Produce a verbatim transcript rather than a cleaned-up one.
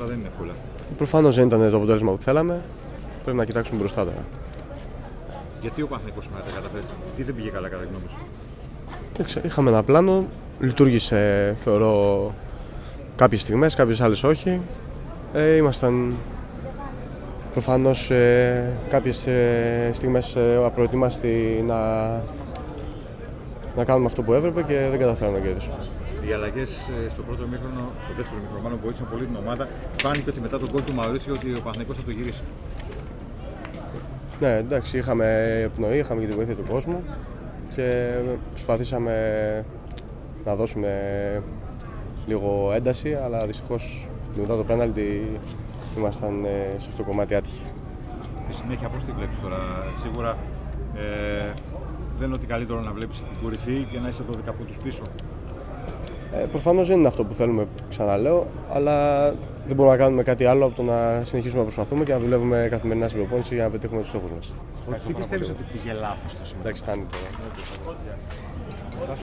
πράγματα δεν είναι εύκολα. Προφανώς δεν ήταν το αποτέλεσμα που θέλαμε. Πρέπει να κοιτάξουμε μπροστά τώρα. Γιατί ο Παναθηναϊκός σήμερα τα καταφέρει, τι δεν πήγε καλά κατά τη γνώμη σου? Δεν ξέρω, είχαμε ένα πλάνο, λειτουργήσε θεωρώ κάποιες στιγμές, κάποιες άλλες όχι. Ε, ήμασταν προφανώς ε, κάποιες ε, στιγμές ε, απροετοίμαστοι να, να κάνουμε αυτό που έπρεπε και δεν καταφέραμε να κερδίσουμε. Οι αλλαγές στο πρώτο μήχρονο, στο δεύτερο μήχρονο βοήθησαν πολύ την ομάδα. Φάνηκε ότι μετά τον γκολ του Μαουρίου ότι ο Παναθηναϊκός θα το γυρίσει. Ναι, εντάξει, είχαμε πνοή, είχαμε και τη βοήθεια του κόσμου και προσπαθήσαμε να δώσουμε λίγο ένταση, αλλά δυστυχώς μετά το πέναλτι ήμασταν σε αυτό το κομμάτι άτυχοι. Στη συνέχεια πώς την βλέπεις τώρα? Σίγουρα ε, δεν είναι ότι καλύτερο να βλέπεις την κορυφή και να είσαι δώδεκα πόντους πίσω. Ε, προφανώς δεν είναι αυτό που θέλουμε, ξαναλέω, αλλά δεν μπορούμε να κάνουμε κάτι άλλο από το να συνεχίσουμε να προσπαθούμε και να δουλεύουμε καθημερινά στην προπόνηση για να πετύχουμε τους στόχους μας. Τι πιστεύεις ότι πήγε λάθος το σημείο? Εντάξει, φτάνει τώρα.